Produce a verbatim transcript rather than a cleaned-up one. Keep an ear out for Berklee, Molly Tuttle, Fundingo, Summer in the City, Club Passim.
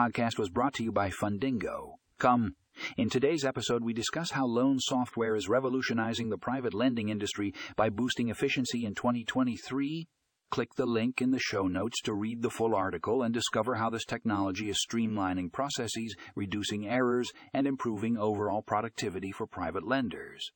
podcast was brought to you by Fundingo. Come, in today's episode, we discuss how loan software is revolutionizing the private lending industry by boosting efficiency in twenty twenty-three. Click the link in the show notes to read the full article and discover how this technology is streamlining processes, reducing errors, and improving overall productivity for private lenders.